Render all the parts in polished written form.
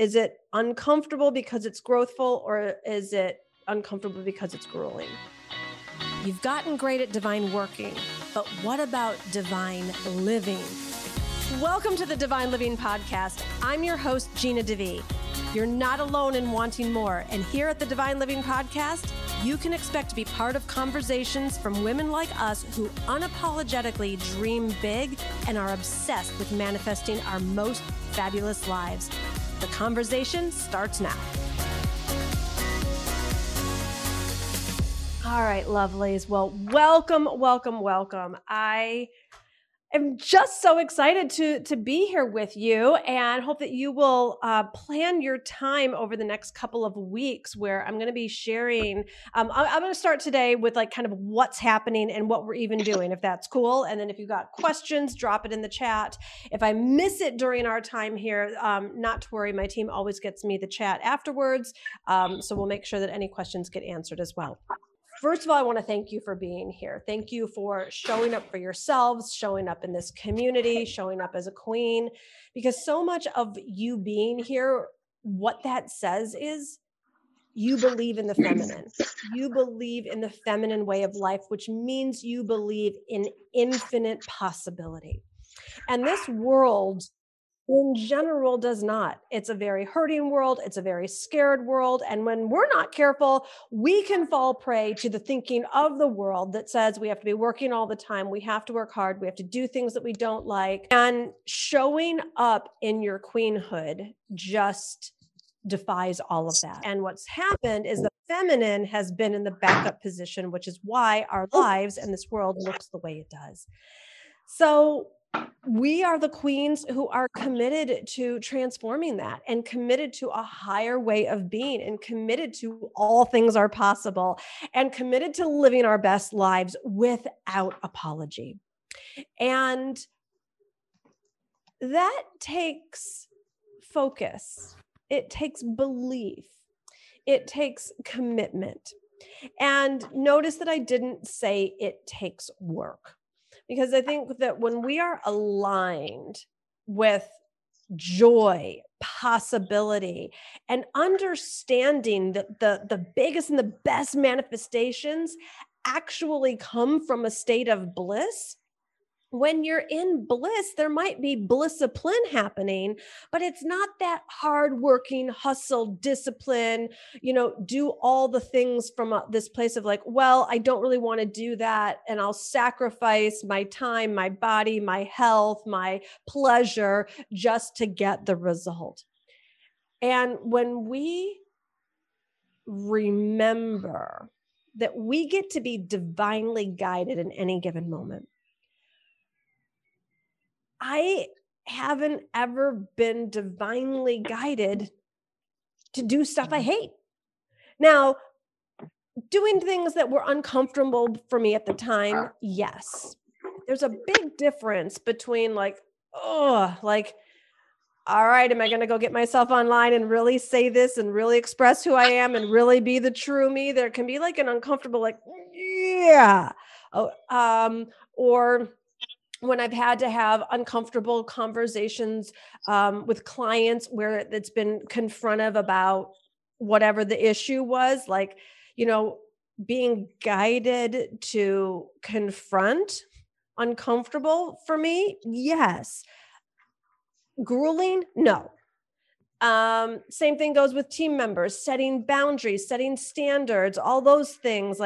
Is it uncomfortable because it's growthful, or is it uncomfortable because it's grueling? You've gotten great at divine working, but what about divine living? Welcome to the Divine Living Podcast. I'm your host, Gina DeVee. You're not alone in wanting more. And here at the Divine Living Podcast, you can expect to be part of conversations from women like us who unapologetically dream big and are obsessed with manifesting our most fabulous lives. The conversation starts now. All right, lovelies. Well, welcome. I'm just so excited to be here with you, and hope that you will plan your time over the next couple of weeks where I'm going to be sharing. I'm going to start today with like kind of what's happening and what we're even doing, if that's cool. And then if you've got questions, drop it in the chat. If I miss it during our time here, not to worry, my team always gets me the chat afterwards. So we'll make sure that any questions get answered as well. First of all, I want to thank you for being here. Thank you for showing up for yourselves, showing up in this community, showing up as a queen, because so much of you being here, what that says is you believe in the feminine. You believe in the feminine way of life, which means you believe in infinite possibility. And this world in general does not. It's a very hurting world. It's a very scared world. And when we're not careful, we can fall prey to the thinking of the world that says we have to be working all the time. We have to work hard. We have to do things that we don't like. And showing up in your queenhood just defies all of that. And what's happened is the feminine has been in the backup position, which is why our lives and this world looks the way it does. So we are the queens who are committed to transforming that, and committed to a higher way of being, and committed to all things are possible, and committed to living our best lives without apology. And that takes focus. It takes belief. It takes commitment. And notice that I didn't say it takes work. Because I think that when we are aligned with joy, possibility, and understanding that the biggest and the best manifestations actually come from a state of bliss, when you're in bliss, there might be blissapline happening, but it's not that hardworking, hustle, discipline, do all the things from this place of like, well, I don't really want to do that, and I'll sacrifice my time, my body, my health, my pleasure just to get the result. And when we remember that we get to be divinely guided in any given moment, I haven't ever been divinely guided to do stuff I hate. Now, doing things that were uncomfortable for me at the time, yes. There's a big difference between all right, am I going to go get myself online and really say this and really express who I am and really be the true me? There can be like an uncomfortable, or when I've had to have uncomfortable conversations with clients where it's been confrontive about whatever the issue was, being guided to confront uncomfortable for me, yes. Grueling, no. Same thing goes with team members, setting boundaries, setting standards, all those things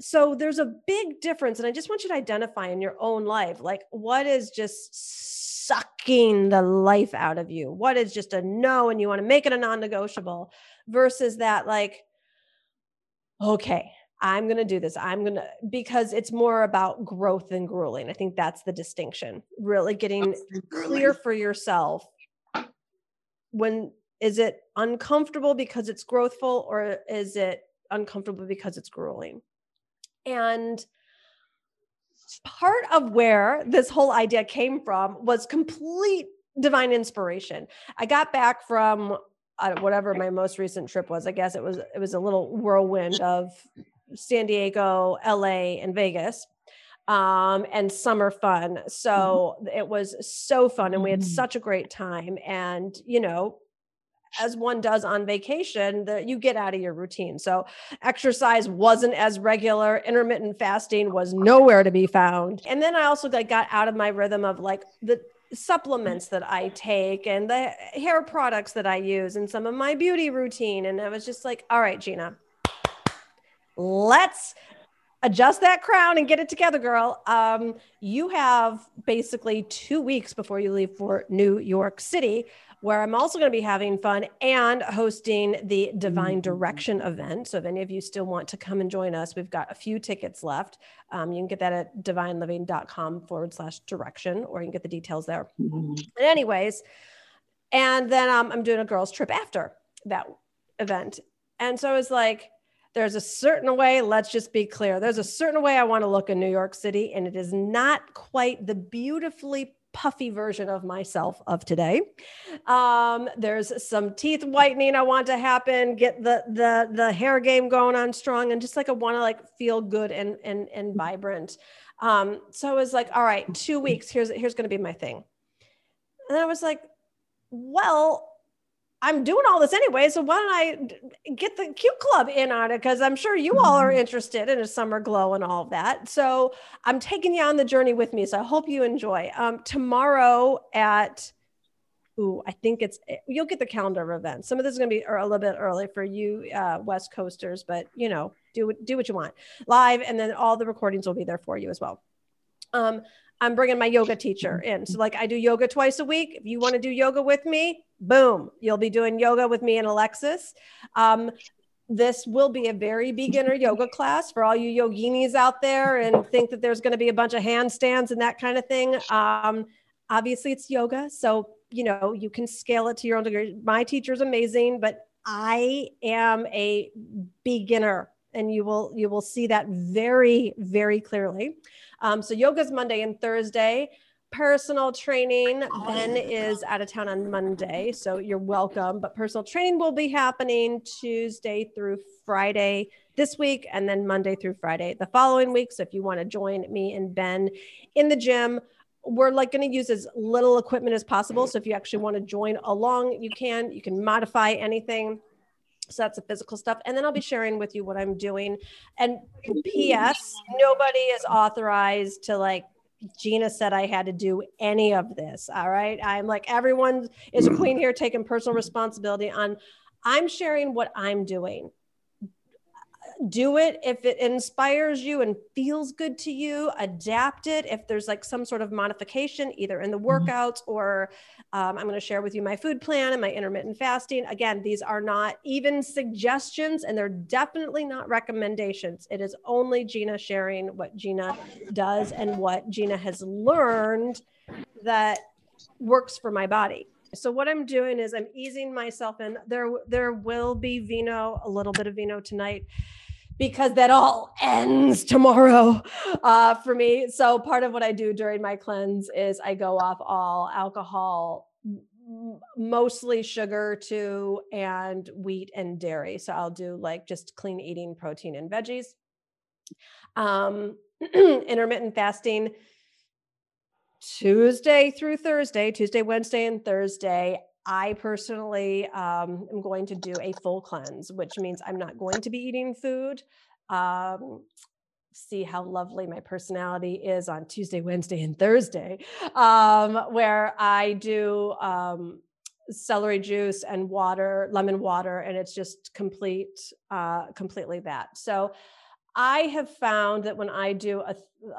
so there's a big difference. And I just want you to identify in your own life, what is just sucking the life out of you? What is just a no, and you want to make it a non-negotiable, versus that okay, I'm going to do this. Because it's more about growth than grueling. I think that's the distinction, really getting clear for yourself. When is it uncomfortable because it's growthful, or is it uncomfortable because it's grueling? And part of where this whole idea came from was complete divine inspiration. I got back from whatever my most recent trip was. I guess it was a little whirlwind of San Diego, LA, and Vegas. and summer fun. So it was so fun and we had such a great time. And, you know, as one does on vacation, you get out of your routine. So exercise wasn't as regular. Intermittent fasting was nowhere to be found. And then I also got out of my rhythm of like the supplements that I take and the hair products that I use and some of my beauty routine. And I was just like, all right, Gina, let's adjust that crown and get it together, girl. You have basically 2 weeks before you leave for New York City, where I'm also going to be having fun and hosting the Divine Direction event. So if any of you still want to come and join us, we've got a few tickets left. You can get that at divineliving.com/direction, or you can get the details there. But anyways, and then I'm doing a girls trip after that event. And so it's like, there's a certain way, let's just be clear. There's a certain way I want to look in New York City, and it is not quite the beautifully puffy version of myself of today. There's some teeth whitening I want to happen, get the hair game going on strong, and just like I want to feel good and vibrant. So I was like, all right, 2 weeks, here's going to be my thing. And I was like, well, I'm doing all this anyway, so why don't I get the Q Club in on it? Because I'm sure you all are interested in a summer glow and all of that. So I'm taking you on the journey with me. So I hope you enjoy. Tomorrow at, I think you'll get the calendar of events. Some of this is going to be a little bit early for you West Coasters, but you know, do what you want. Live, and then all the recordings will be there for you as well. I'm bringing my yoga teacher in. So I do yoga twice a week. If you want to do yoga with me, boom, you'll be doing yoga with me and Alexis. This will be a very beginner yoga class for all you yoginis out there and think that there's going to be a bunch of handstands and that kind of thing. Obviously it's yoga. So, you know, you can scale it to your own degree. My teacher's amazing, but I am a beginner. And you will see that very, very clearly. So yoga's Monday and Thursday. Personal training, Ben is out of town on Monday, so you're welcome. But personal training will be happening Tuesday through Friday this week, and then Monday through Friday the following week. So if you want to join me and Ben in the gym, we're going to use as little equipment as possible. So if you actually want to join along, you can modify anything. So that's the physical stuff. And then I'll be sharing with you what I'm doing. And PS, nobody is authorized to Gina said I had to do any of this. All right. I'm everyone is a queen here taking personal responsibility on, I'm sharing what I'm doing. Do it if it inspires you and feels good to you. Adapt it if there's some sort of modification, either in the workouts or I'm going to share with you my food plan and my intermittent fasting. Again, these are not even suggestions, and they're definitely not recommendations. It is only Gina sharing what Gina does and what Gina has learned that works for my body. So what I'm doing is I'm easing myself in. There will be vino, a little bit of vino tonight, because that all ends tomorrow for me. So part of what I do during my cleanse is I go off all alcohol, mostly sugar too, and wheat and dairy. So I'll do just clean eating, protein and veggies. Intermittent fasting, Tuesday through Thursday, Tuesday, Wednesday, and Thursday, I personally am going to do a full cleanse, which means I'm not going to be eating food. See how lovely my personality is on Tuesday, Wednesday, and Thursday, where I do celery juice and water, lemon water, and it's just completely that. So I have found that when I do a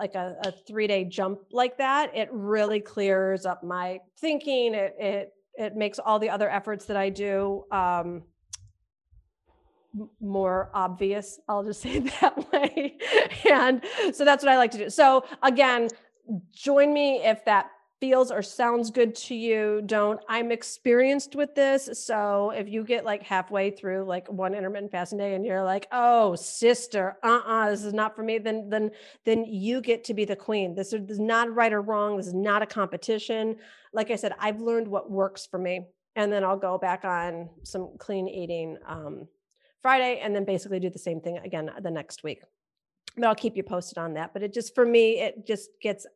3-day jump like that, it really clears up my thinking. It makes all the other efforts that I do more obvious. I'll just say it that way. And so that's what I like to do. So again, join me if that feels or sounds good to you. I'm experienced with this. So if you get halfway through one intermittent fasting day and you're like, oh sister, this is not for me, then you get to be the queen. This is not right or wrong. This is not a competition. Like I said, I've learned what works for me, and then I'll go back on some clean eating Friday, and then basically do the same thing again the next week. But I'll keep you posted on that. But it just, for me, it just gets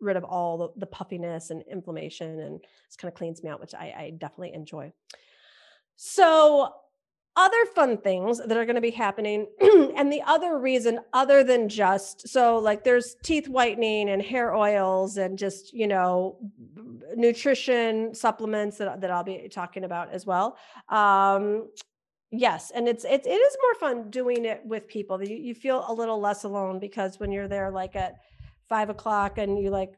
rid of all the puffiness and inflammation, and it's kind of cleans me out, which I definitely enjoy. So other fun things that are going to be happening. And the other reason, other than just, so like there's teeth whitening and hair oils and just, you know, nutrition supplements that I'll be talking about as well. Yes. And it is more fun doing it with people. You feel a little less alone, because when you're there like at 5 o'clock and you like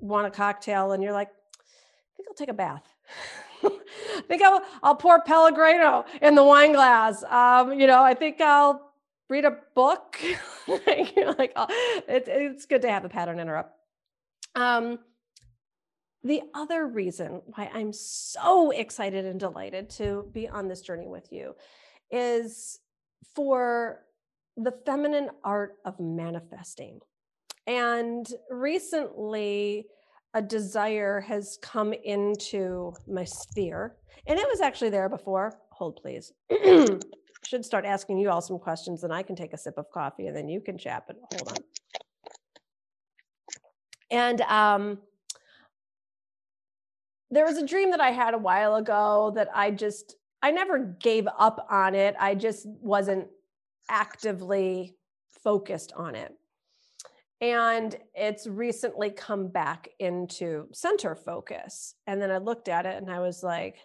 want a cocktail and you're like, I think I'll take a bath. I think I'll pour Pellegrino in the wine glass. You know, I think I'll read a book. Like, it's good to have a pattern interrupt. The other reason why I'm so excited and delighted to be on this journey with you is for the feminine art of manifesting. And recently, a desire has come into my sphere, and it was actually there before. Hold, please. Should start asking you all some questions, then I can take a sip of coffee and then you can chat, but hold on. And there was a dream that I had a while ago that I never gave up on it. I just wasn't actively focused on it. And it's recently come back into center focus. And then I looked at it and I was like,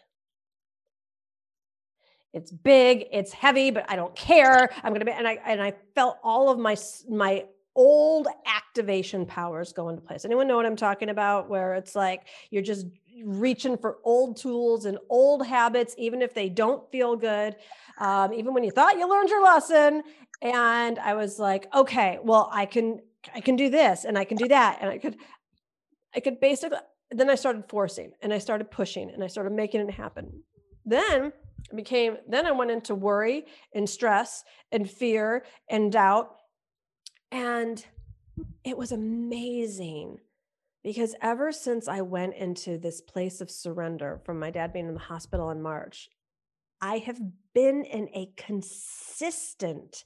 it's big, it's heavy, but I don't care. I'm going to be, and I felt all of my old activation powers go into place. Anyone know what I'm talking about? Where it's like, you're just reaching for old tools and old habits, even if they don't feel good. Even when you thought you learned your lesson. And I was like, okay, well, I can do this and I can do that. And I could basically, then I started forcing and I started pushing and I started making it happen. Then I went into worry and stress and fear and doubt. And it was amazing, because ever since I went into this place of surrender from my dad being in the hospital in March, I have been in a consistent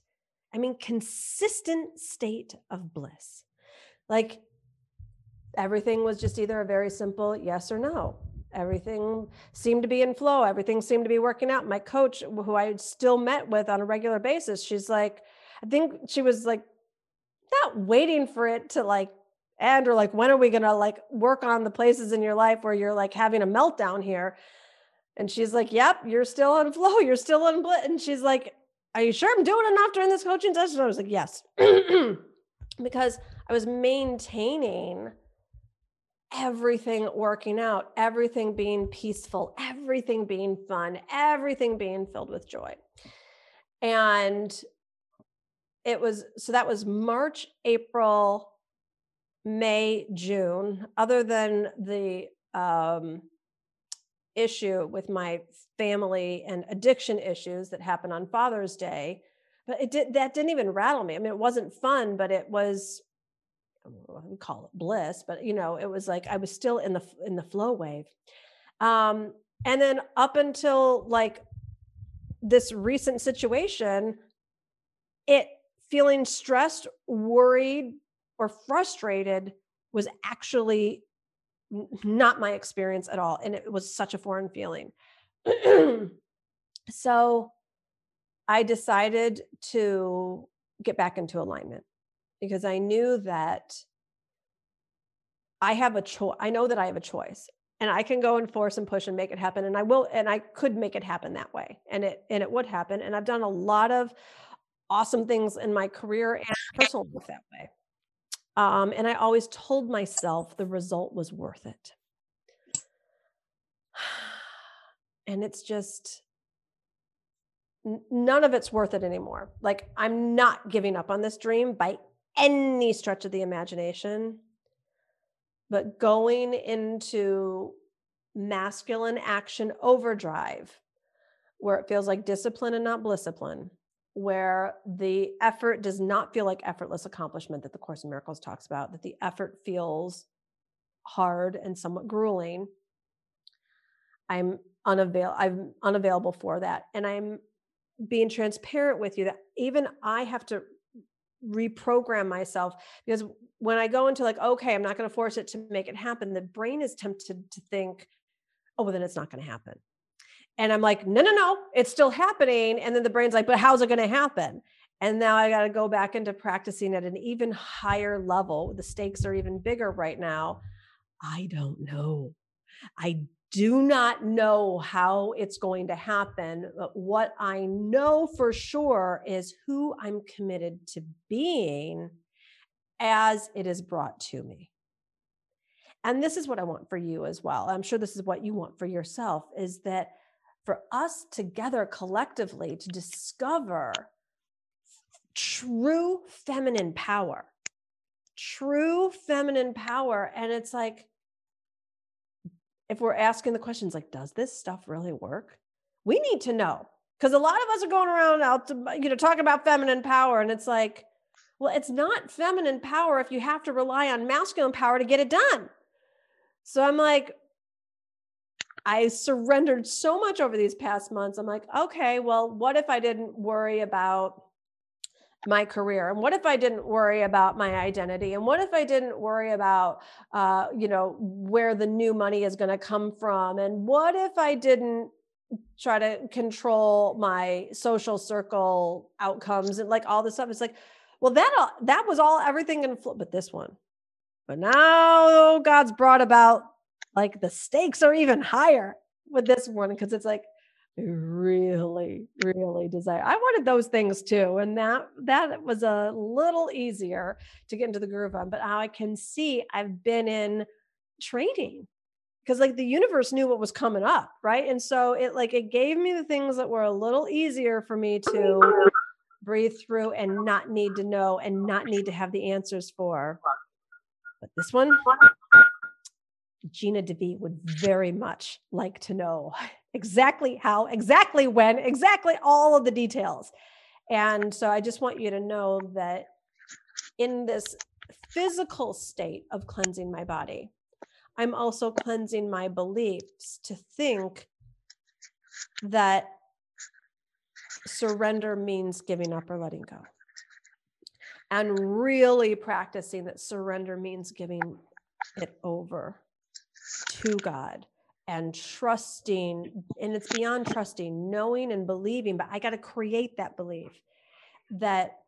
state of bliss. Like everything was just either a very simple yes or no. Everything seemed to be in flow. Everything seemed to be working out. My coach, who I still met with on a regular basis, she's like, I think she was like, not waiting for it to like end, or like, when are we going to like work on the places in your life where you're like having a meltdown here? And she's like, yep, you're still in flow. You're still in bliss. And she's like, are you sure I'm doing enough during this coaching session? I was like, yes, because I was maintaining everything working out, everything being peaceful, everything being fun, everything being filled with joy. And that was March, April, May, June, other than the issue with my family and addiction issues that happened on Father's Day. But that didn't even rattle me. I mean, it wasn't fun, but it was, I wouldn't call it bliss, but you know, it was like, I was still in the flow wave. And then up until like this recent situation, it feeling stressed, worried, or frustrated was actually not my experience at all. And it was such a foreign feeling. So I decided to get back into alignment, because I knew that I have a choice. I know that I have a choice, and I can go and force and push and make it happen. And I will, and I could make it happen that way. And it would happen. And I've done a lot of awesome things in my career and personal life that way. And I always told myself the result was worth it. And it's just, none of it's worth it anymore. Like, I'm not giving up on this dream by any stretch of the imagination, but going into masculine action overdrive, where it feels like discipline and not blissipline, where the effort does not feel like effortless accomplishment that the Course in Miracles talks about, that the effort feels hard and somewhat grueling. I'm unavailable for that. And I'm being transparent with you that even I have to reprogram myself, because when I go into like, okay, I'm not going to force it to make it happen, the brain is tempted to think, oh, well, then it's not going to happen. And I'm like, no, it's still happening. And then the brain's like, but how's it going to happen? And now I got to go back into practicing at an even higher level. The stakes are even bigger right now. I don't know. I do not know how it's going to happen. But what I know for sure is who I'm committed to being as it is brought to me. And this is what I want for you as well. I'm sure this is what you want for yourself, is that for us together collectively to discover true feminine power. And it's like, if we're asking the questions like, does this stuff really work? We need to know, because a lot of us are going around out to, talking about feminine power. And it's like, well, it's not feminine power if you have to rely on masculine power to get it done. So I'm like, I surrendered so much over these past months. I'm like, okay, well, what if I didn't worry about my career? And what if I didn't worry about my identity? And what if I didn't worry about, where the new money is going to come from? And what if I didn't try to control my social circle outcomes and like all this stuff? It's like, well, that was all everything in flow, but this one. But now God's brought about like the stakes are even higher with this one, because it's like, really, really desire. I wanted those things too. And that was a little easier to get into the groove on, but now I can see I've been in training, because like the universe knew what was coming up. Right. And so it gave me the things that were a little easier for me to breathe through and not need to know and not need to have the answers for. But this one, Gina DeVee would very much like to know exactly how, exactly when, exactly all of the details. And so I just want you to know that in this physical state of cleansing my body, I'm also cleansing my beliefs to think that surrender means giving up or letting go. And really practicing that surrender means giving it over to God and trusting, and it's beyond trusting, knowing and believing, but I got to create that belief that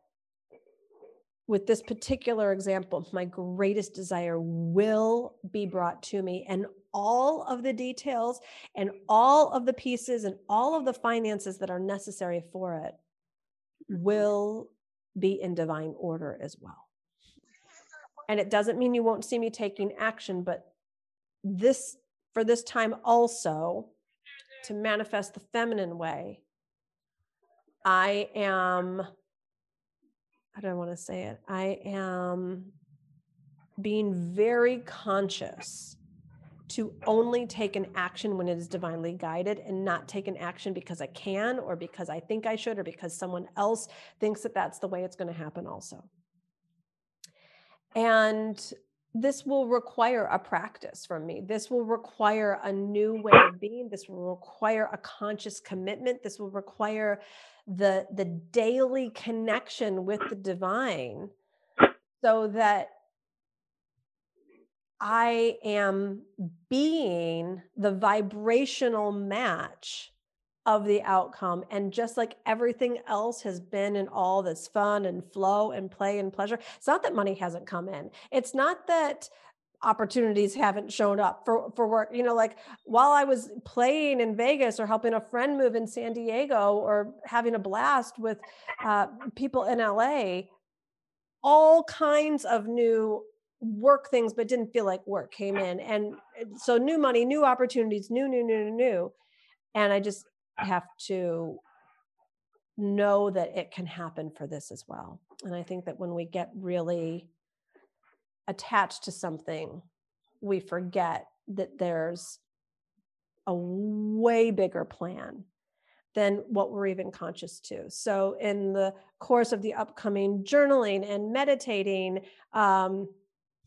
with this particular example, my greatest desire will be brought to me, and all of the details and all of the pieces and all of the finances that are necessary for it will be in divine order as well. And it doesn't mean you won't see me taking action, but for this time also, to manifest the feminine way, I am being very conscious to only take an action when it is divinely guided, and not take an action because I can, or because I think I should, or because someone else thinks that that's the way it's going to happen also. And this will require a practice from me. This will require a new way of being. This will require a conscious commitment. This will require the daily connection with the divine, so that I am being the vibrational match of the outcome. And just like everything else has been in all this fun and flow and play and pleasure, it's not that money hasn't come in. It's not that opportunities haven't shown up for work. Like while I was playing in Vegas, or helping a friend move in San Diego, or having a blast with people in LA, all kinds of new work things, but didn't feel like work, came in. And so new money, new opportunities, new. And I just have to know that it can happen for this as well. And I think that when we get really attached to something, we forget that there's a way bigger plan than what we're even conscious to. So in the course of the upcoming journaling and meditating,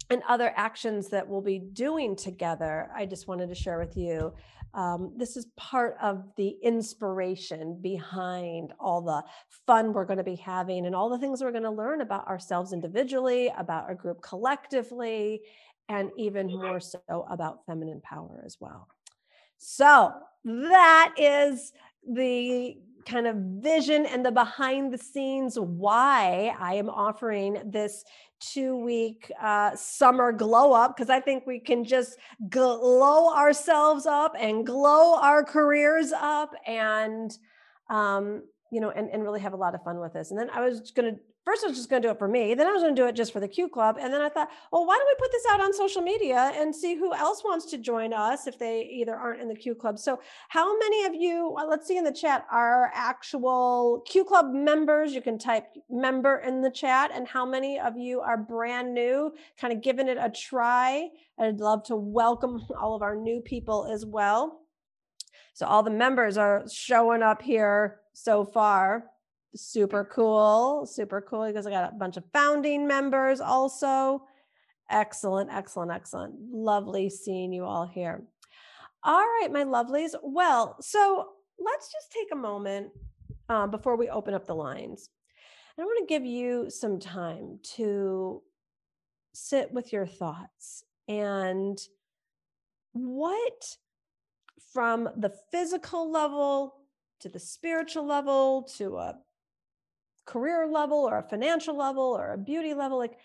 and other actions that we'll be doing together, I just wanted to share with you This is part of the inspiration behind all the fun we're going to be having and all the things we're going to learn about ourselves individually, about our group collectively, and even more so about feminine power as well. So that is the kind of vision and the behind the scenes why I am offering this 2-week summer glow up, because I think we can just glow ourselves up and glow our careers up and really have a lot of fun with this. And then I was just going to do it for me. Then I was going to do it just for the Q Club. And then I thought, well, why don't we put this out on social media and see who else wants to join us if they either aren't in the Q Club. So how many of you, well, let's see in the chat, are actual Q Club members? You can type member in the chat. And how many of you are brand new, kind of giving it a try? I'd love to welcome all of our new people as well. So all the members are showing up here so far. Super cool. Super cool. Because I got a bunch of founding members also. Excellent. Excellent. Excellent. Lovely seeing you all here. All right, my lovelies. Well, so let's just take a moment before we open up the lines. And I want to give you some time to sit with your thoughts and what from the physical level to the spiritual level to a career level or a financial level or a beauty level, like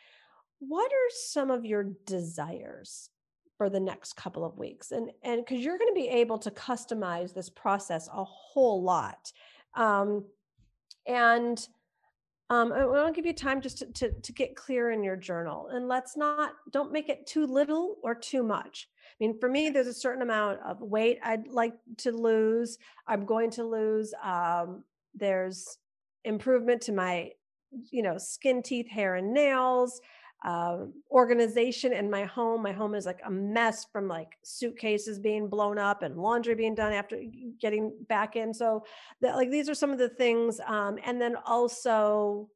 what are some of your desires for the next couple of weeks? And because you're going to be able to customize this process a whole lot. I want to give you time just to get clear in your journal, and don't make it too little or too much. I mean, for me, there's a certain amount of weight I'd like to lose. I'm going to lose. There's improvement to my, skin, teeth, hair, and nails, organization in my home. My home is like a mess from like suitcases being blown up and laundry being done after getting back in. So these are some of the things. And then also,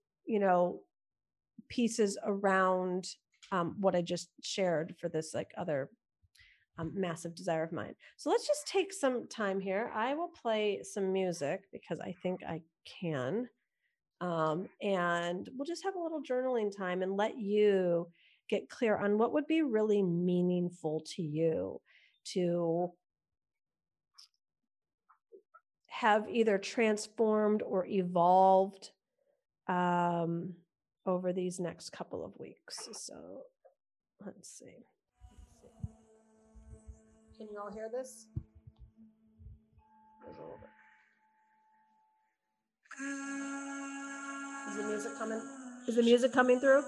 pieces around what I just shared for this other massive desire of mine. So let's just take some time here. I will play some music because I think I can. And we'll just have a little journaling time and let you get clear on what would be really meaningful to you to have either transformed or evolved over these next couple of weeks. So let's see. Can you all hear this? There's a little bit. Is the music coming? Is the music coming through?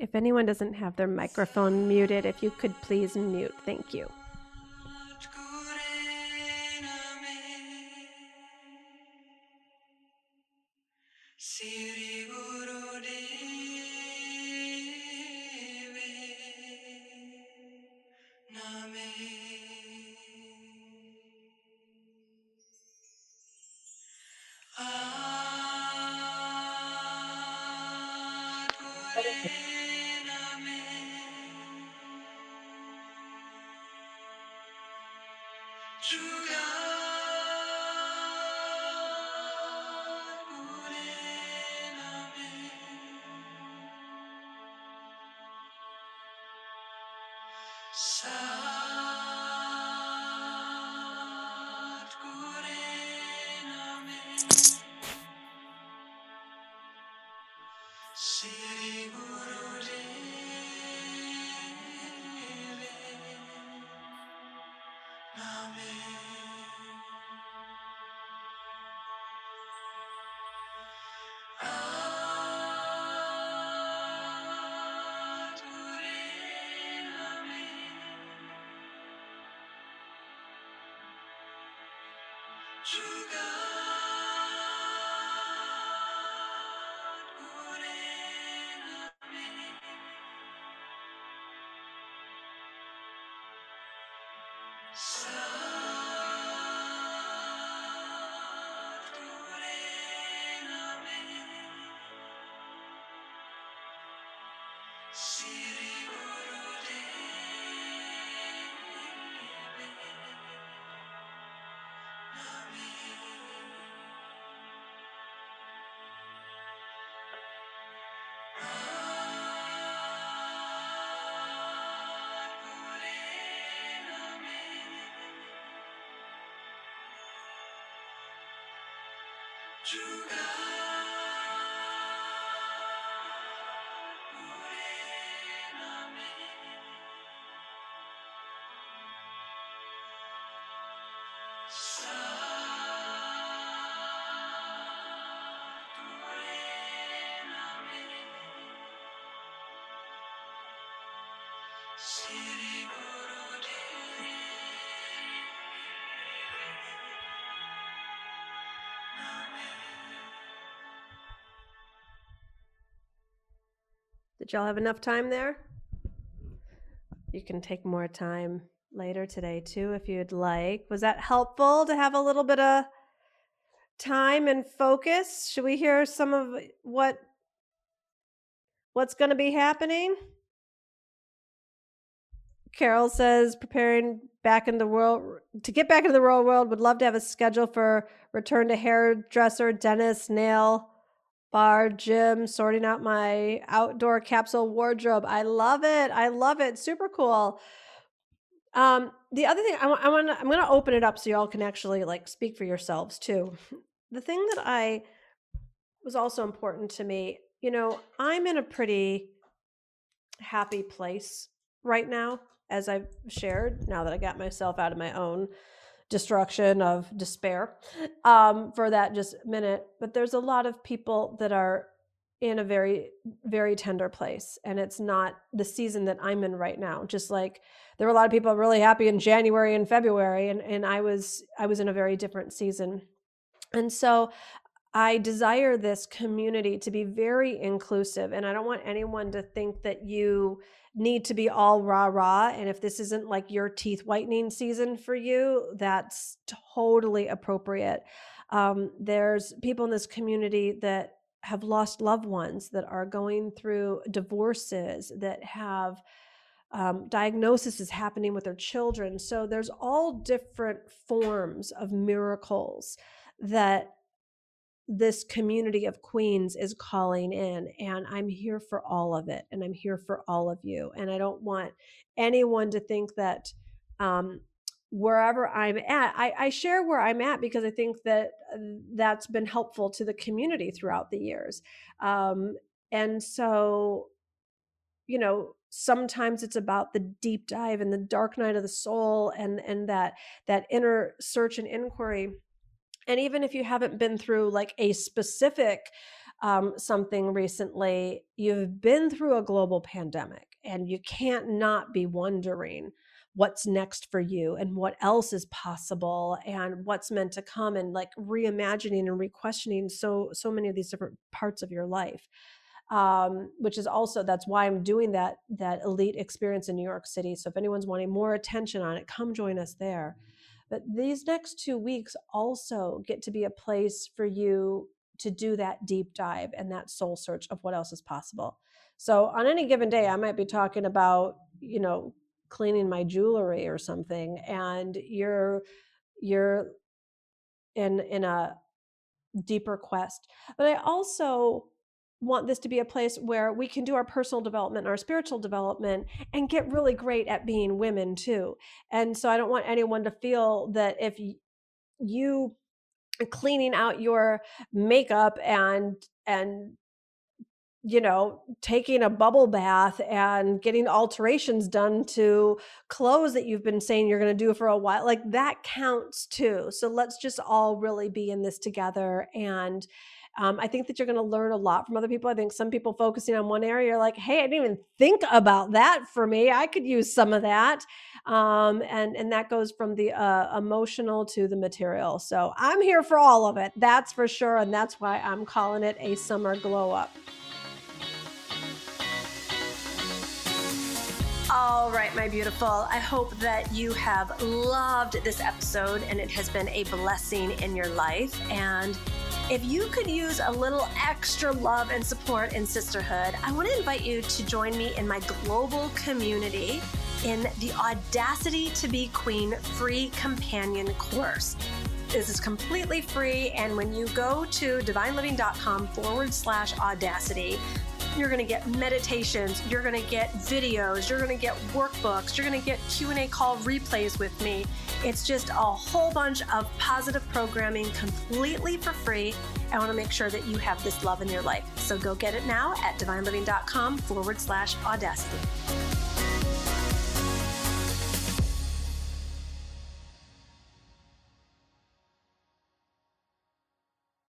If anyone doesn't have their microphone muted, if you could please mute. Thank you. Did y'all have enough time there? You can take more time later today too if you'd like. Was that helpful to have a little bit of time and focus? Should we hear some of what's going to be happening? Carol says, preparing back in the world to get back into the real world. Would love to have a schedule for return to hairdresser, dentist, nail, bar, gym, sorting out my outdoor capsule wardrobe. I love it. I love it. Super cool. The other thing I'm going to open it up so y'all can actually like speak for yourselves too. The thing that I was also important to me, you know, I'm in a pretty happy place right now, as I've shared, now that I got myself out of my own destruction of despair for that just minute. But there's a lot of people that are in a very, very tender place. And it's not the season that I'm in right now. Just like there were a lot of people really happy in January and February. And I was in a very different season. And so I desire this community to be very inclusive. And I don't want anyone to think that you need to be all rah-rah. And if this isn't like your teeth whitening season for you, that's totally appropriate. There's people in this community that have lost loved ones, that are going through divorces, that have diagnoses is happening with their children. So there's all different forms of miracles that this community of queens is calling in, and I'm here for all of it, and I'm here for all of you. And I don't want anyone to think that wherever I'm at, I share where I'm at because I think that that's been helpful to the community throughout the years. And so, you know, sometimes it's about the deep dive and the dark night of the soul and that inner search and inquiry. And even if you haven't been through like a specific something recently, you've been through a global pandemic and you can't not be wondering what's next for you and what else is possible and what's meant to come, and like reimagining and re-questioning so many of these different parts of your life. Which is also, that's why I'm doing that elite experience in New York City. So if anyone's wanting more attention on it, come join us there. But these next 2 weeks also get to be a place for you to do that deep dive and that soul search of what else is possible. So on any given day, I might be talking about, you know, cleaning my jewelry or something, and you're in a deeper quest. But I also want this to be a place where we can do our personal development, our spiritual development, and get really great at being women too. And so I don't want anyone to feel that if you cleaning out your makeup and you know, taking a bubble bath and getting alterations done to clothes that you've been saying you're going to do for a while, like that counts too. So let's just all really be in this together. And I think that you're going to learn a lot from other people. I think some people focusing on one area are like, hey, I didn't even think about that for me. I could use some of that. And that goes from the emotional to the material. So I'm here for all of it. That's for sure. And that's why I'm calling it a summer glow up. All right, my beautiful. I hope that you have loved this episode and it has been a blessing in your life. And if you could use a little extra love and support in sisterhood, I want to invite you to join me in my global community in the Audacity to Be Queen free companion course. This is completely free. And when you go to divineliving.com/audacity, you're going to get meditations, you're going to get videos, you're going to get workbooks, you're going to get Q&A call replays with me. It's just a whole bunch of positive programming completely for free. I want to make sure that you have this love in your life. So go get it now at divineliving.com/audacity.